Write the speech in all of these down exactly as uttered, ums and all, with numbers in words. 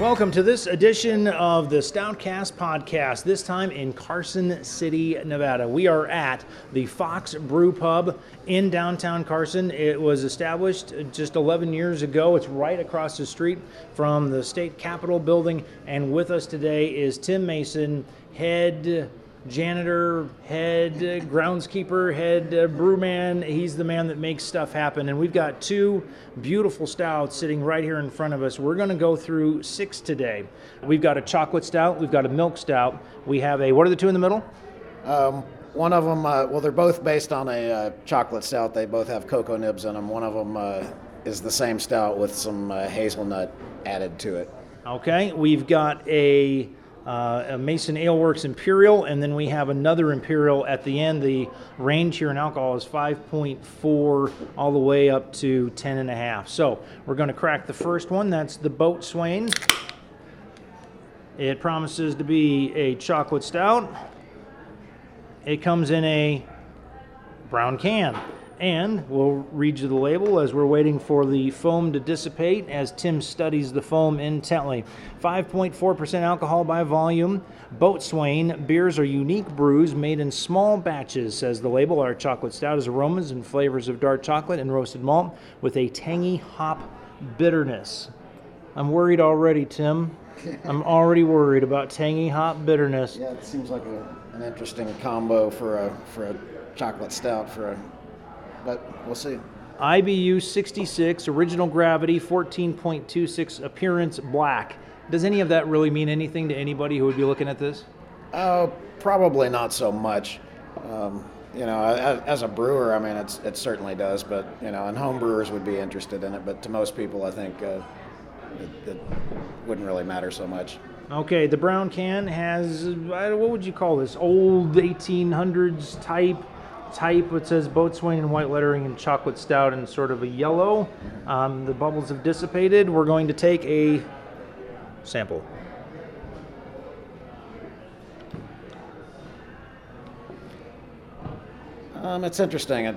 Welcome to this edition of the Stoutcast podcast, this time in Carson City, Nevada. We are at the Fox Brew Pub in downtown Carson. It was established just eleven years ago. It's right across the street from the state capitol building. And with us today is Tim Mason, head janitor, head groundskeeper, head brewman. He's the man that makes stuff happen. And we've got two beautiful stouts sitting right here in front of us. We're going to go through six today. We've got a chocolate stout. We've got a milk stout. We have a, what are the two in the middle? Um, one of them, uh, well, they're both based on a uh, chocolate stout. They both have cocoa nibs in them. One of them uh, is the same stout with some uh, hazelnut added to it. Okay. We've got a... Uh, a Mason Aleworks Imperial, and then we have another Imperial at the end. The range here in alcohol is five point four all the way up to ten and a half. So we're going to crack the first one. That's the Boatswain. It promises to be a chocolate stout. It comes in a brown can. And we'll read you the label as we're waiting for the foam to dissipate as Tim studies the foam intently. five point four percent alcohol by volume. Boatswain beers are unique brews made in small batches, says the label. Our chocolate stout has aromas and flavors of dark chocolate and roasted malt with a tangy hop bitterness. I'm worried already, Tim. I'm already worried about tangy hop bitterness. Yeah, it seems like a, an interesting combo for a, for a chocolate stout for a... but we'll see. I B U sixty-six, original gravity, fourteen point two six, appearance black. Does any of that really mean anything to anybody who would be looking at this? Uh, probably not so much. Um, you know, as, as a brewer, I mean, it's, it certainly does, but, you know, and home brewers would be interested in it, but to most people, I think uh, it, it wouldn't really matter so much. Okay, the brown can has, what would you call this, old eighteen hundreds type? type It says Boatswain in white lettering and chocolate stout and sort of a yellow. Um, the bubbles have dissipated. We're going to take a sample. Um, it's interesting. It,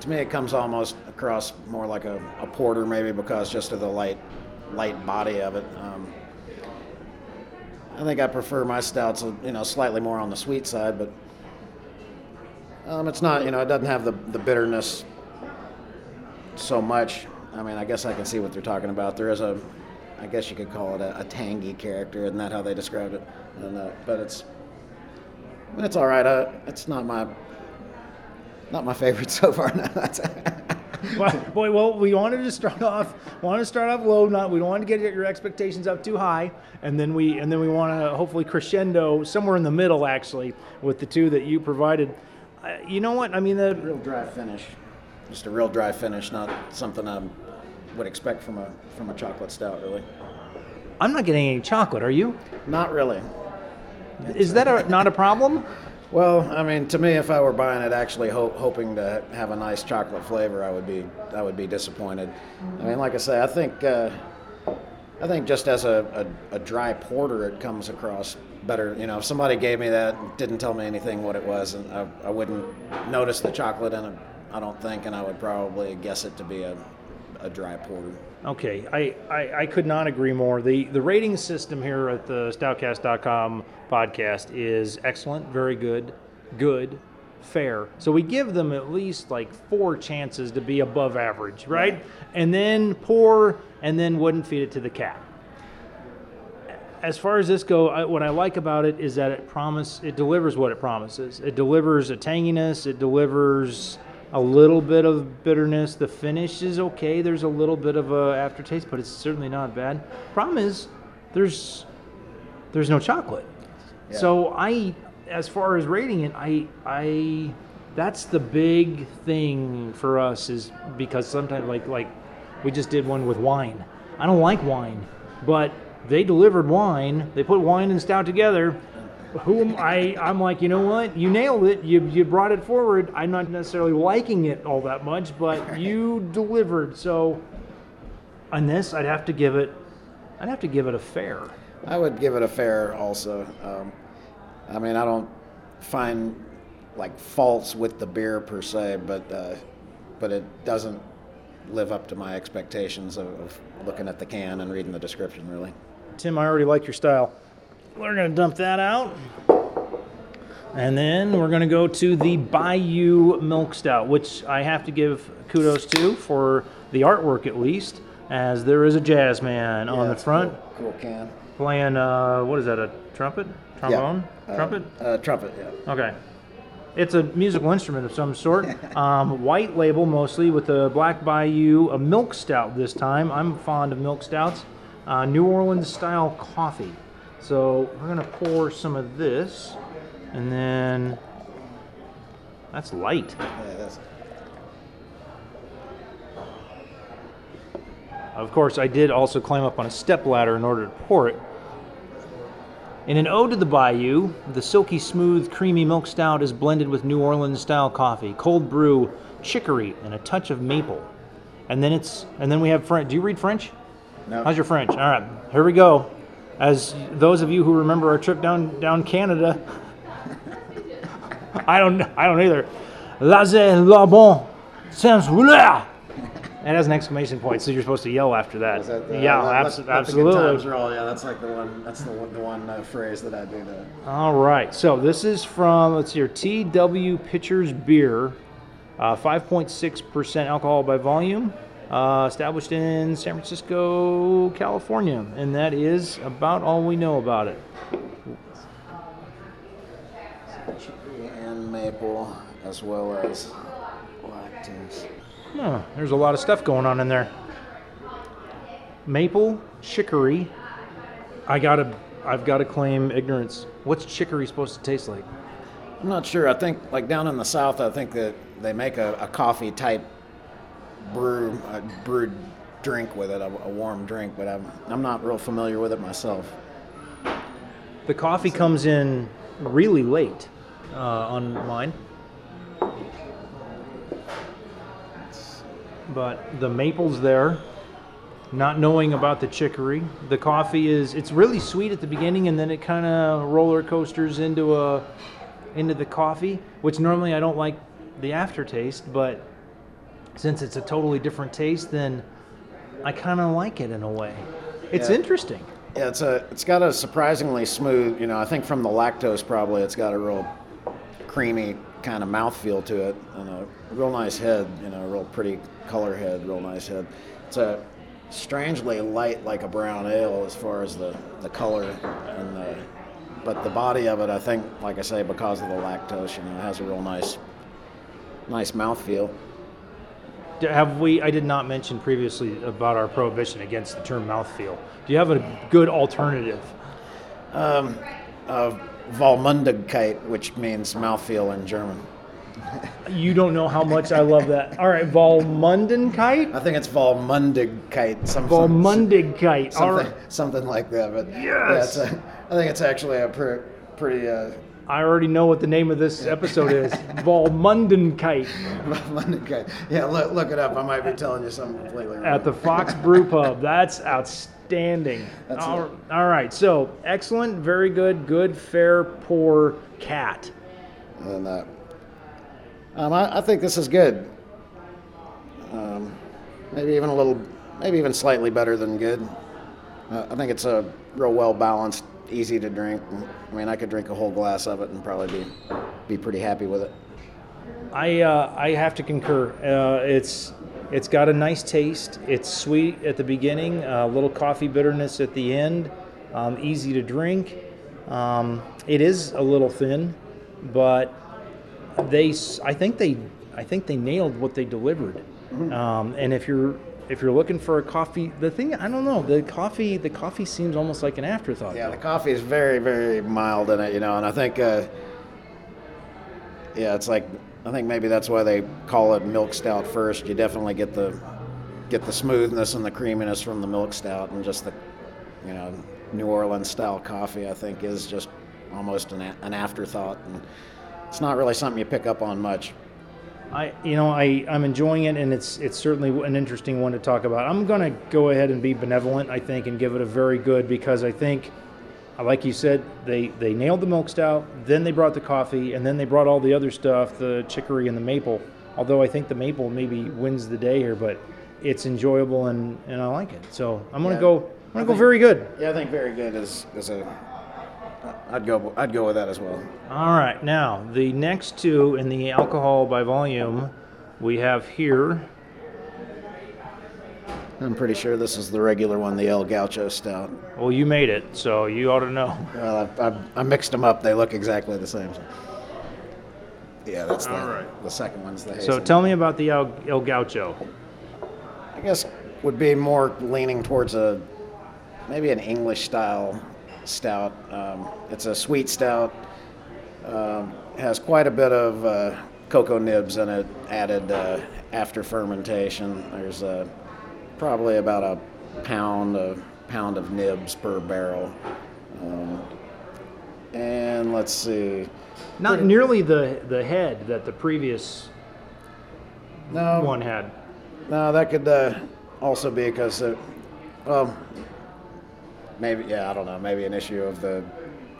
to me, it comes almost across more like a, a porter, maybe because just of the light, light body of it. Um, I think I prefer my stouts, you know, slightly more on the sweet side, but. Um, it's not, you know, it doesn't have the, the bitterness so much. I mean, I guess I can see what they're talking about. There is a, I guess you could call it a, a tangy character. Isn't that how they described it? I don't know. But it's, it's all right. Uh, it's not my, not my favorite so far. Well, boy, well, we wanted to start off, want to start off low. Not, we don't want to get your expectations up too high, and then we, and then we want to hopefully crescendo somewhere in the middle, actually, with the two that you provided. You know what I mean? The real dry finish, just a real dry finish, not something I would expect from a from a chocolate stout, really. I'm not getting any chocolate. Are you? Not really. Is that a, not a problem? Well, I mean, to me, if I were buying it, actually ho- hoping to have a nice chocolate flavor, I would be I would be disappointed. Mm-hmm. I mean, like I say, I think uh, I think just as a, a a dry porter, it comes across. Better, you know, if somebody gave me that and didn't tell me anything what it was, and I, I wouldn't notice the chocolate in it, I don't think, and I would probably guess it to be a, a dry porter. Okay, I, I, I could not agree more. The the rating system here at the Stoutcast dot com podcast is excellent, very good, good, fair. So we give them at least like four chances to be above average, right? Yeah. And then poor, and then wouldn't feed it to the cat. As far as this go, I, what I like about it is that it promise it delivers what it promises. It delivers a tanginess. It delivers a little bit of bitterness. The finish is okay. There's a little bit of a aftertaste, but it's certainly not bad. Problem is, there's there's no chocolate. Yeah. So I, as far as rating it, I I that's the big thing for us is because sometimes like like we just did one with wine. I don't like wine, but they delivered wine. They put wine and stout together. Who am I? I'm like, you know what? You nailed it. You you brought it forward. I'm not necessarily liking it all that much, but you delivered. So on this, I'd have to give it. I'd have to give it a fair. I would give it a fair also. Um, I mean, I don't find like faults with the beer per se, but uh, but it doesn't live up to my expectations of, of looking at the can and reading the description, really. Tim, I already like your style. We're going to dump that out. And then we're going to go to the Bayou Milk Stout, which I have to give kudos to for the artwork at least, as there is a jazz man yeah, on the front. Cool, cool can. Playing, uh, what is that, a trumpet? Trombone? Yeah. Uh, trumpet? Uh, trumpet, yeah. Okay. It's a musical instrument of some sort. Um, white label mostly with a black Bayou, a milk stout this time. I'm fond of milk stouts. Uh, New Orleans style coffee. So we're going to pour some of this. And then, that's light. Yeah, that's... Of course, I did also climb up on a stepladder in order to pour it. In an ode to the Bayou, the silky, smooth, creamy milk stout is blended with New Orleans-style coffee, cold brew, chicory, and a touch of maple. And then it's, and then we have French. Do you read French? No. How's your French? All right, here we go. As those of you who remember our trip down down Canada. I don't I don't either. Laissez la bon sans vouloir. That has an exclamation point, so you're supposed to yell after that. that the, yeah, uh, abs absolutely. Times roll. Yeah, that's like the one. That's the one. The one uh, phrase that I do. That. All right. So this is from let's see here, T W Pitchers beer, five point six percent uh, alcohol by volume, uh, established in San Francisco, California, and that is about all we know about it. And maple, as well as lactose. Oh, there's a lot of stuff going on in there. Maple, chicory. I gotta, I've got to claim ignorance. What's chicory supposed to taste like? I'm not sure. I think, like down in the South, I think that they make a, a coffee type brew, a brewed drink with it, a, a warm drink. But I'm, I'm not real familiar with it myself. The coffee comes in really late uh, on mine. But the maple's there, not knowing about the chicory. The coffee is, it's really sweet at the beginning, and then it kind of roller coasters into a into the coffee, which normally I don't like the aftertaste, but since it's a totally different taste, then I kind of like it in a way. It's yeah. interesting. Yeah, it's a it's got a surprisingly smooth, you know, I think from the lactose probably it's got a real creamy kind of mouthfeel to it, and a real nice head, you know, a real pretty color head, real nice head. It's a strangely light, like a brown ale as far as the, the color, and the, but the body of it, I think, like I say, because of the lactose, you know, it has a real nice, nice mouthfeel. Have we, I did not mention previously about our prohibition against the term mouthfeel. Do you have a good alternative? Um, uh, Vollmundigkeit, which means mouthfeel in German. You don't know how much I love that. All right, Vollmundigkeit? I think it's Vollmundigkeit. Some, Vollmundigkeit. Something, right. something like that. But yes! Yeah, a, I think it's actually a pretty... pretty uh, I already know what the name of this episode is. Vollmundigkeit. Vollmundigkeit. Yeah, look, look it up. I might be telling you something completely wrong. At the Fox Brew Pub. That's outstanding. Standing. All, all right, so excellent, very good, good, fair, poor, cat. And uh, um, I, I think this is good. Um, maybe even a little, maybe even slightly better than good. Uh, I think it's a real well balanced, easy to drink. I mean, I could drink a whole glass of it and probably be be pretty happy with it. I uh, I have to concur. Uh, it's. It's got a nice taste. It's sweet at the beginning, a little coffee bitterness at the end, um, easy to drink. Um, it is a little thin, but they, I think they, I think they nailed what they delivered. Um, and if you're, if you're looking for a coffee, the thing, I don't know, the coffee, the coffee seems almost like an afterthought. Yeah, though. The coffee is very, very mild in it, you know, and I think, uh, yeah, it's like. I think maybe that's why they call it milk stout first. You definitely get the get the smoothness and the creaminess from the milk stout, and just the, you know, New Orleans style coffee, I think, is just almost an, an afterthought, and it's not really something you pick up on much. I you know I I'm enjoying it, and it's it's certainly an interesting one to talk about. I'm gonna go ahead and be benevolent, I think, and give it a very good, because I think, like you said, they, they nailed the milk stout, then they brought the coffee, and then they brought all the other stuff, the chicory and the maple. Although I think the maple maybe wins the day here, but it's enjoyable, and, and I like it. So I'm going to yeah. go I'm gonna go very good. Yeah, I think very good is is a. I'd go. I'd go with that as well. All right. Now the next two in the alcohol by volume, we have here. I'm pretty sure this is the regular one, the El Gaucho Stout. Well, you made it, so you ought to know. Well, I, I, I mixed them up. They look exactly the same. So. Yeah, that's the, all right. The second one's the hazel. So tell me about the El, El Gaucho. I guess would be more leaning towards a maybe an English style stout. Um, it's a sweet stout. Um, has quite a bit of uh, cocoa nibs in it, added uh, after fermentation. There's a uh, probably about a pound of pound of nibs per barrel, um, and let's see. Not pretty, nearly the the head that the previous no, one had. No, that could uh, also be because, well, um, maybe yeah, I don't know. Maybe an issue of the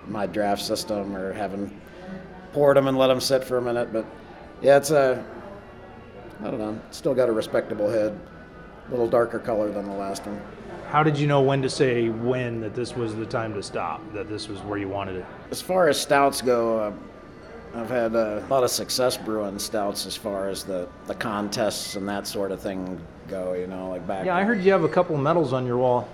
my draft system or having poured them and let them sit for a minute. But yeah, it's a I don't know. Still got a respectable head. A little darker color than the last one. How did you know when to say when that this was the time to stop, that this was where you wanted it? As far as stouts go, uh, I've had a lot of success brewing stouts as far as the, the contests and that sort of thing go, you know, like back... Yeah, I heard you have a couple medals on your wall.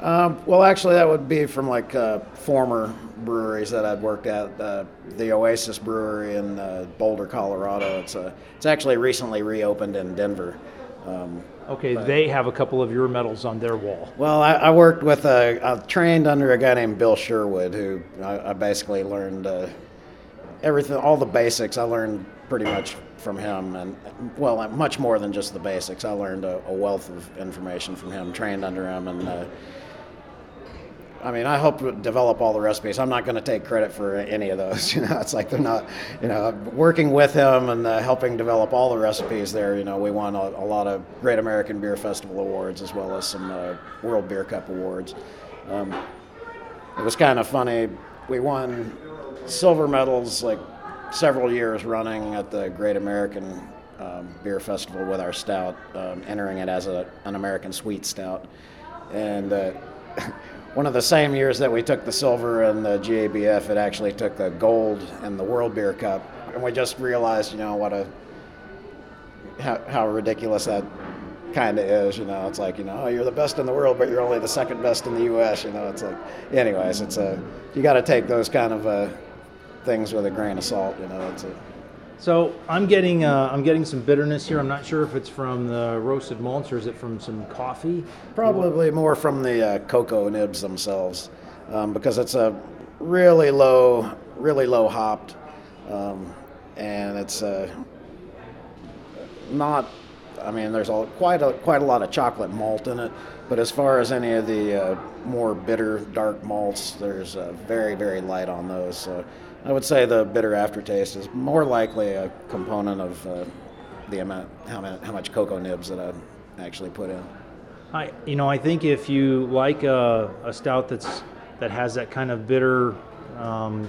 Um, well, actually, that would be from, like, uh, former breweries that I'd worked at. Uh, the Oasis Brewery in uh, Boulder, Colorado. It's, a, it's actually recently reopened in Denver. Um, okay, but, they have a couple of your medals on their wall. Well, I, I worked with a, I trained under a guy named Bill Sherwood, who I, I basically learned uh, everything, all the basics. I learned pretty much from him, and well, much more than just the basics. I learned a, a wealth of information from him. Trained under him, and uh, I mean, I helped develop all the recipes. I'm not going to take credit for any of those. You know, it's like they're not, you know, working with him and uh, helping develop all the recipes there. You know, we won a, a lot of Great American Beer Festival awards as well as some uh, World Beer Cup awards. Um, it was kind of funny. We won silver medals like several years running at the Great American um, Beer Festival with our stout, um, entering it as a, an American sweet stout. And... Uh, One of the same years that we took the silver and the G A B F, it actually took the gold and the World Beer Cup, and we just realized, you know, what a how, how ridiculous that kind of is. You know, it's like, you know, oh, you're the best in the world, but you're only the second best in the U S You know, it's like, anyways, it's a you got to take those kind of uh, things with a grain of salt. You know, it's a. So I'm getting uh, I'm getting some bitterness here. I'm not sure if it's from the roasted malts or is it from some coffee. Probably more from the uh, cocoa nibs themselves, um, because it's a really low, really low hopped, um, and it's uh, not. I mean, there's a, quite a quite a lot of chocolate malt in it, but as far as any of the uh, more bitter dark malts, there's uh, very very light on those. So. I would say the bitter aftertaste is more likely a component of uh, the amount, how much cocoa nibs that I actually put in. I, you know, I think if you like a, a stout that's that has that kind of bitter um,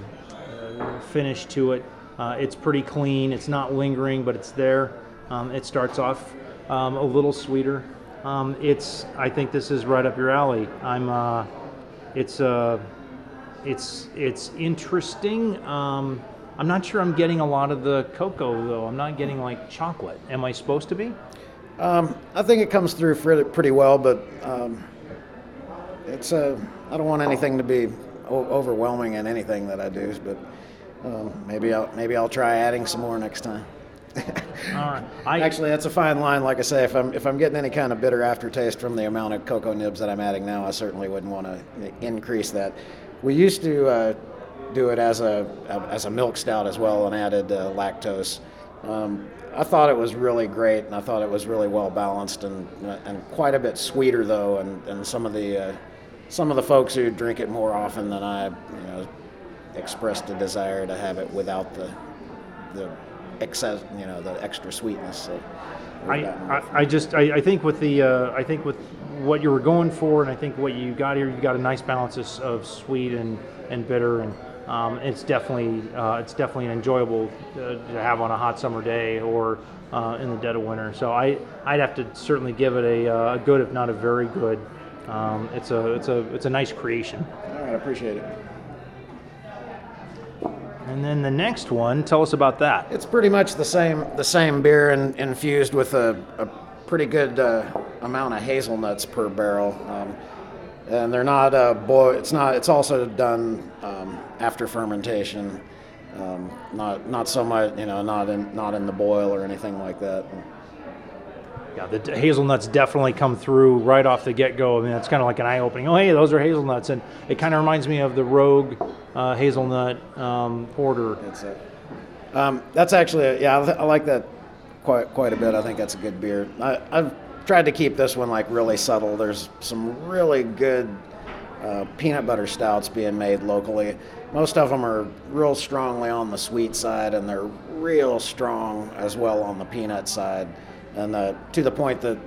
finish to it, uh, it's pretty clean. It's not lingering, but it's there. Um, it starts off um, a little sweeter. Um, it's, I think this is right up your alley. I'm, uh, it's a. Uh, It's it's interesting. Um, I'm not sure I'm getting a lot of the cocoa, though. I'm not getting, like, chocolate. Am I supposed to be? Um, I think it comes through pretty well, but um, it's a, I don't want anything to be o- overwhelming in anything that I do, but um, maybe, I'll, maybe I'll try adding some more next time. All right. I, Actually, that's a fine line. Like I say, if I'm if I'm getting any kind of bitter aftertaste from the amount of cocoa nibs that I'm adding now, I certainly wouldn't want to increase that. We used to uh, do it as a as a milk stout as well, and added uh, lactose. Um, I thought it was really great, and I thought it was really well balanced, and and quite a bit sweeter though. And, and some of the uh, some of the folks who drink it more often than I, you know, expressed a desire to have it without the the excess, you know, the extra sweetness. So I, I I just I, I think with the uh, I think with what you were going for, and I think what you got here, you got a nice balance of sweet and, and bitter, and um, it's definitely uh, it's definitely an enjoyable uh, to have on a hot summer day or uh, in the dead of winter. So I I'd have to certainly give it a, a good, if not a very good um, it's a it's a it's a nice creation. All right, I appreciate it. And then the next one, tell us about that. It's pretty much the same the same beer and infused with a, a pretty good uh, amount of hazelnuts per barrel. Um, and they're not uh, boil. It's not. It's also done um, after fermentation. Um, not not so much, you know, not in not in the boil or anything like that. Yeah, the d- hazelnuts definitely come through right off the get-go. I mean, it's kind of like an eye-opening. Oh, hey, those are hazelnuts, and it kind of reminds me of the Rogue uh, hazelnut um, porter. That's it. Um, that's actually, a, yeah, I, I like that quite quite a bit. I think that's a good beer. I, I've tried to keep this one like really subtle. There's some really good uh, peanut butter stouts being made locally. Most of them are real strongly on the sweet side, and they're real strong as well on the peanut side. And uh, to the point that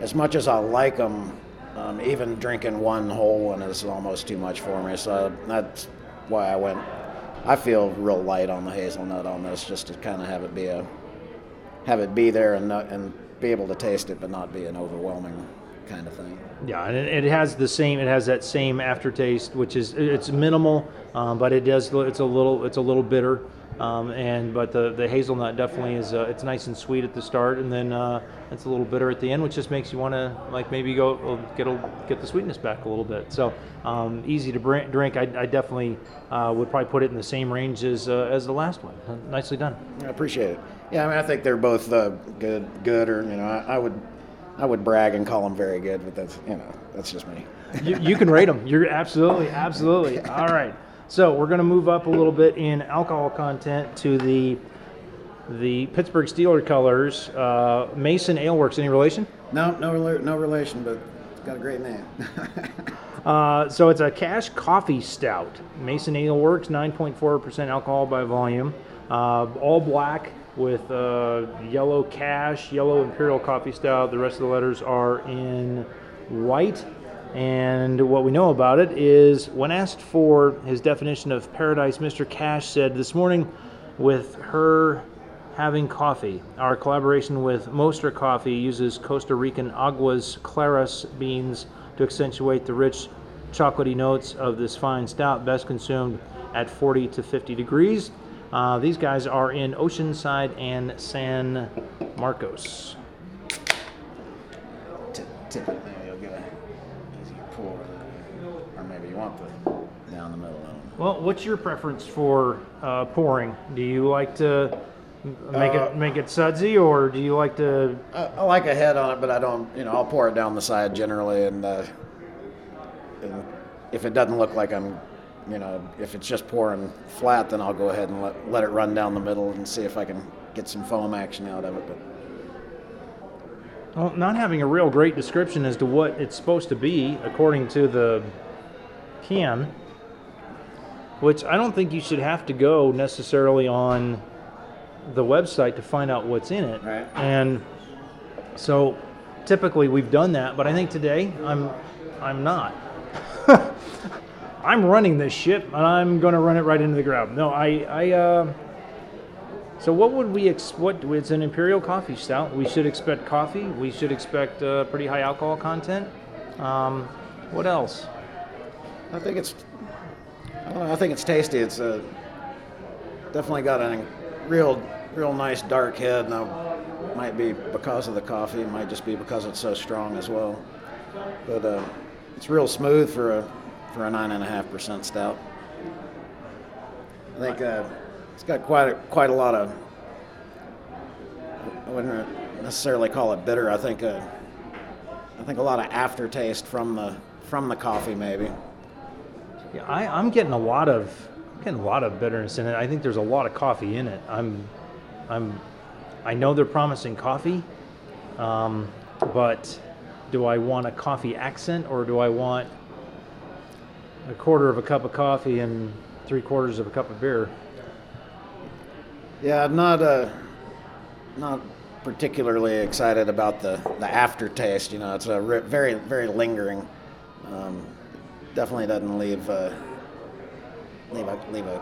as much as I like them, um, even drinking one whole one is almost too much for me. So that's why I went, I feel real light on the hazelnut on this, just to kind of have it be a, have it be there and not, and be able to taste it, but not be an overwhelming kind of thing. Yeah, and it, it has the same, it has that same aftertaste, which is, it's minimal, um, but it does, it's a little, it's a little bitter. Um, and but the, the hazelnut definitely is uh, it's nice and sweet at the start, and then uh, it's a little bitter at the end, which just makes you want to like maybe go get a, get the sweetness back a little bit. So um, easy to br- drink. I, I definitely uh, would probably put it in the same range as uh, as the last one. Uh, nicely done. I appreciate it. Yeah, I mean I think they're both uh, good, good or you know I, I would I would brag and call them very good, but that's you know that's just me. you, you can rate them. You're absolutely absolutely all right. So we're going to move up a little bit in alcohol content to the the Pittsburgh Steelers colors. Uh, Mason Aleworks, any relation? No, no, no relation, but it's got a great name. uh, so it's a Cash Coffee Stout. Mason Aleworks, nine point four percent alcohol by volume, uh, all black with uh, yellow Cash, yellow Imperial Coffee Stout. The rest of the letters are in white. And what we know about it is when asked for his definition of paradise, Mister Cash said, "This morning with her having coffee, our collaboration with Mostra Coffee uses Costa Rican Aguas Claras beans to accentuate the rich chocolatey notes of this fine stout, best consumed at forty to fifty degrees. Uh, these guys are in Oceanside and San Marcos." Tip, tip it, man. Or maybe you want the down the middle. Well, what's your preference for uh, pouring? Do you like to make uh, it make it sudsy, or do you like to? I, I like a head on it, but I don't. You know, I'll pour it down the side generally, and, uh, and if it doesn't look like I'm, you know, if it's just pouring flat, then I'll go ahead and let let it run down the middle and see if I can get some foam action out of it. But. Well, not having a real great description as to what it's supposed to be, according to the can, which I don't think you should have to go necessarily on the website to find out what's in it. Right. And so, typically we've done that, but I think today I'm I'm not. I'm running this ship, and I'm going to run it right into the ground. No, I I. Uh, So what would we expect? It's an Imperial Coffee Stout. We should expect coffee. We should expect uh, pretty high alcohol content. Um, what else? I think it's. I don't know. I think it's tasty. It's uh, definitely got a real, real nice dark head. Now, it might be because of the coffee. It might just be because it's so strong as well. But uh, it's real smooth for a for a nine and a half percent stout. I think. Uh, It's got quite a, quite a lot of, I wouldn't necessarily call it bitter. I think a, I think a lot of aftertaste from the from the coffee maybe. Yeah, I, I'm getting a lot of I'm getting a lot of bitterness in it. I think there's a lot of coffee in it. I'm I'm I know they're promising coffee, um, but do I want a coffee accent, or do I want a quarter of a cup of coffee and three quarters of a cup of beer? Yeah, I'm not uh, not particularly excited about the, the aftertaste. You know, it's a re- very very lingering. Um, definitely doesn't leave uh, leave a leave a,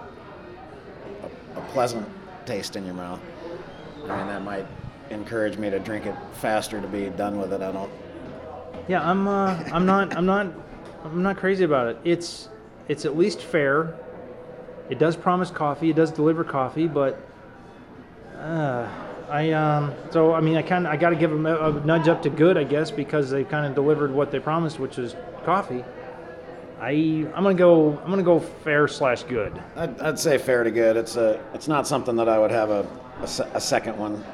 a, a pleasant taste in your mouth. I mean, that might encourage me to drink it faster to be done with it. I don't Yeah, I'm. Uh, I'm not. I'm not. I'm not crazy about it. It's. It's at least fair. It does promise coffee. It does deliver coffee, but uh, I. Um, so I mean, I kind. I got to give them a, a nudge up to good, I guess, because they kind of delivered what they promised, which is coffee. I, I'm gonna go. I'm gonna go fair slash good. I'd, I'd say fair to good. It's a. It's not something that I would have a, a, a second one.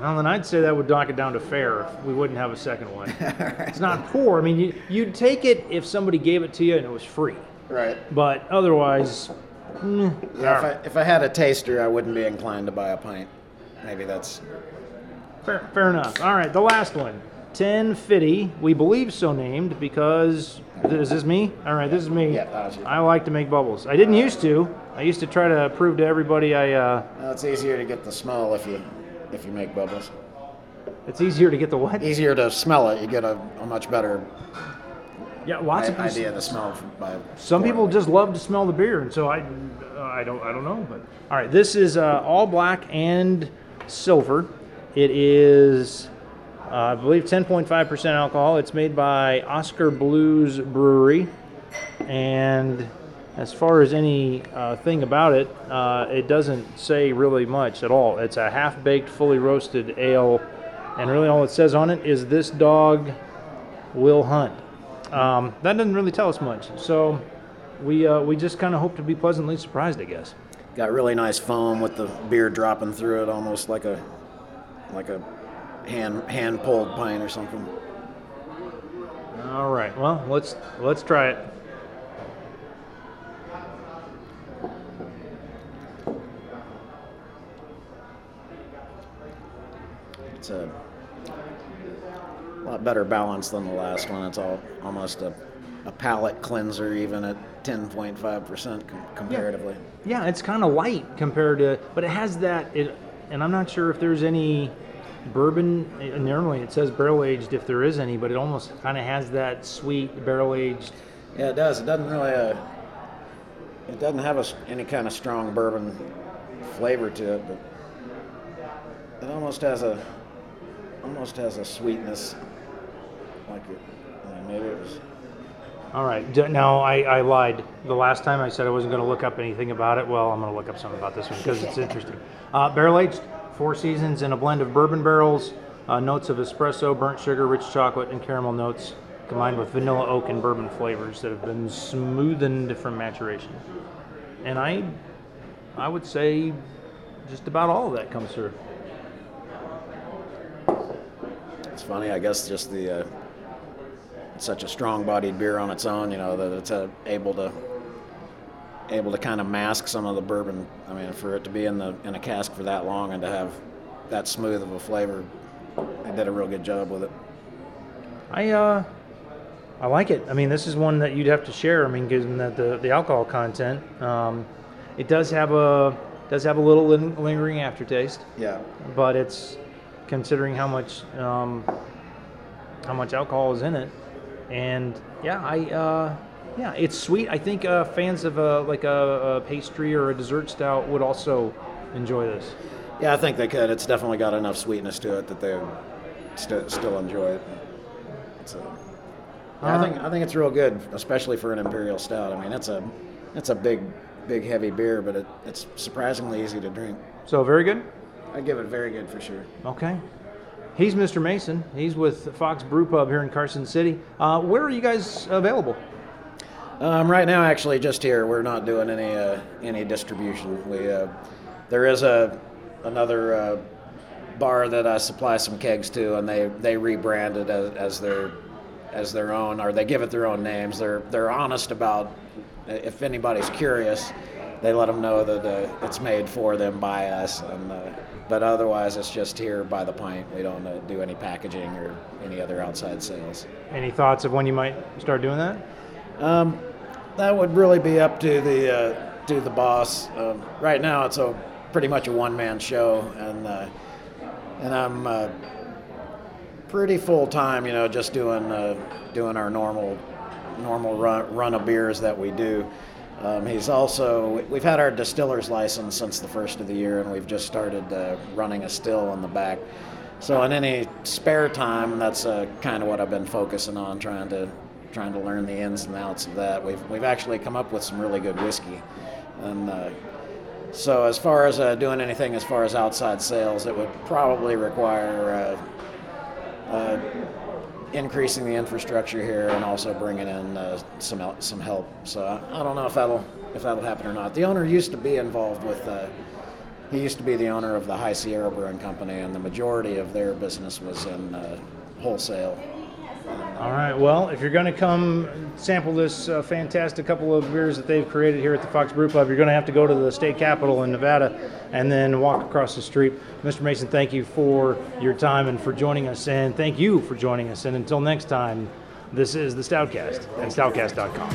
Well, then I'd say that would knock it down to fair. We wouldn't have a second one. Right. It's not poor. I mean, you, you'd take it if somebody gave it to you and it was free. Right. But otherwise, mm, yeah. If I, if I had a taster, I wouldn't be inclined to buy a pint. Maybe that's fair. Fair enough. All right, the last one. ten fifty, we believe so named because, is this me? All right, this is me. Yeah, that was you. I like to make bubbles. I didn't used to. I used to try to prove to everybody I... Uh, well, it's easier to get the smell if you if you make bubbles. It's easier to get the what? Easier to smell it. You get a, a much better yeah, lots I, of idea of the smell. By some people just love to smell the beer, and so I, uh, I, don't, I don't know. But all right, this is uh, all black and silver. It is... Uh, I believe ten point five percent alcohol. It's made by Oscar Blues Brewery. And as far as any uh, thing about it, uh, it doesn't say really much at all. It's a half-baked, fully roasted ale. And really all it says on it is, this dog will hunt. Um, that doesn't really tell us much. So we uh, we just kind of hope to be pleasantly surprised, I guess. Got really nice foam with the beer dropping through it, almost like a like a... hand hand pulled pine or something. All right, well, let's let's try it. It's a lot better balance than the last one. It's all almost a, a palate cleanser, even at ten point five percent com- comparatively. Yeah, yeah, it's kind of light compared to, but it has that. It, and I'm not sure if there's any. Bourbon, normally it says barrel-aged if there is any, but it almost kind of has that sweet barrel-aged. Yeah, it does. It doesn't really, uh, it doesn't have a, any kind of strong bourbon flavor to it, but it almost has a, almost has a sweetness, like it, uh, maybe it was. All right, now I, I lied. The last time I said I wasn't going to look up anything about it. Well, I'm going to look up something about this one because it's interesting. Uh, barrel-aged. Four seasons and a blend of bourbon barrels, uh, notes of espresso, burnt sugar, rich chocolate, and caramel notes, combined with vanilla, oak, and bourbon flavors that have been smoothened from maturation. And I, I would say, just about all of that comes through. It's funny, I guess, just the uh, it's such a strong-bodied beer on its own, you know, that it's uh, able to. able to kind of mask some of the bourbon. I mean, for it to be in the in a cask for that long and to have that smooth of a flavor, they did a real good job with it. I uh, I like it. I mean, this is one that you'd have to share. I mean, given that the the alcohol content, um, it does have a does have a little lingering aftertaste. Yeah. But it's considering how much um, how much alcohol is in it, and yeah, I. Uh, Yeah, it's sweet. I think uh, fans of uh, like a, a pastry or a dessert stout would also enjoy this. Yeah, I think they could. It's definitely got enough sweetness to it that they st- still enjoy it. So, yeah, uh, I think I think it's real good, especially for an imperial stout. I mean, it's a it's a big, big heavy beer, but it, it's surprisingly easy to drink. So very good? I give it very good for sure. Okay. He's Mister Mason. He's with Fox Brew Pub here in Carson City. Uh, where are you guys available? Um, right now, actually, just here. We're not doing any uh, any distribution. We uh, there is a another uh, bar that I supply some kegs to, and they, they rebrand it as, as their as their own, or they give it their own names. They're they're honest about if anybody's curious, they let them know that uh, it's made for them by us. And uh, but otherwise, it's just here by the pint. We don't uh, do any packaging or any other outside sales. Any thoughts of when you might start doing that? Um, that would really be up to the uh, to the boss. Um, right now, it's a pretty much a one-man show, and uh, and I'm uh, pretty full-time, you know, just doing uh, doing our normal normal run, run of beers that we do. Um, he's also we've had our distiller's license since the first of the year, and we've just started uh, running a still on the back. So in any spare time, that's uh, kind of what I've been focusing on, trying to trying to learn the ins and outs of that. We've we've actually come up with some really good whiskey, and uh, so as far as uh, doing anything as far as outside sales, it would probably require uh, uh, increasing the infrastructure here and also bringing in uh, some el- some help. So I, I don't know if that'll if that'll happen or not. The owner used to be involved with. Uh, He used to be the owner of the High Sierra Brewing Company, and the majority of their business was in uh, wholesale. All right, well, if you're going to come sample this uh, fantastic couple of beers that they've created here at the Fox Brew Pub, you're going to have to go to the state capitol in Nevada and then walk across the street. Mister Mason, thank you for your time and for joining us, and thank you for joining us. And until next time, this is the Stoutcast at Stoutcast dot com.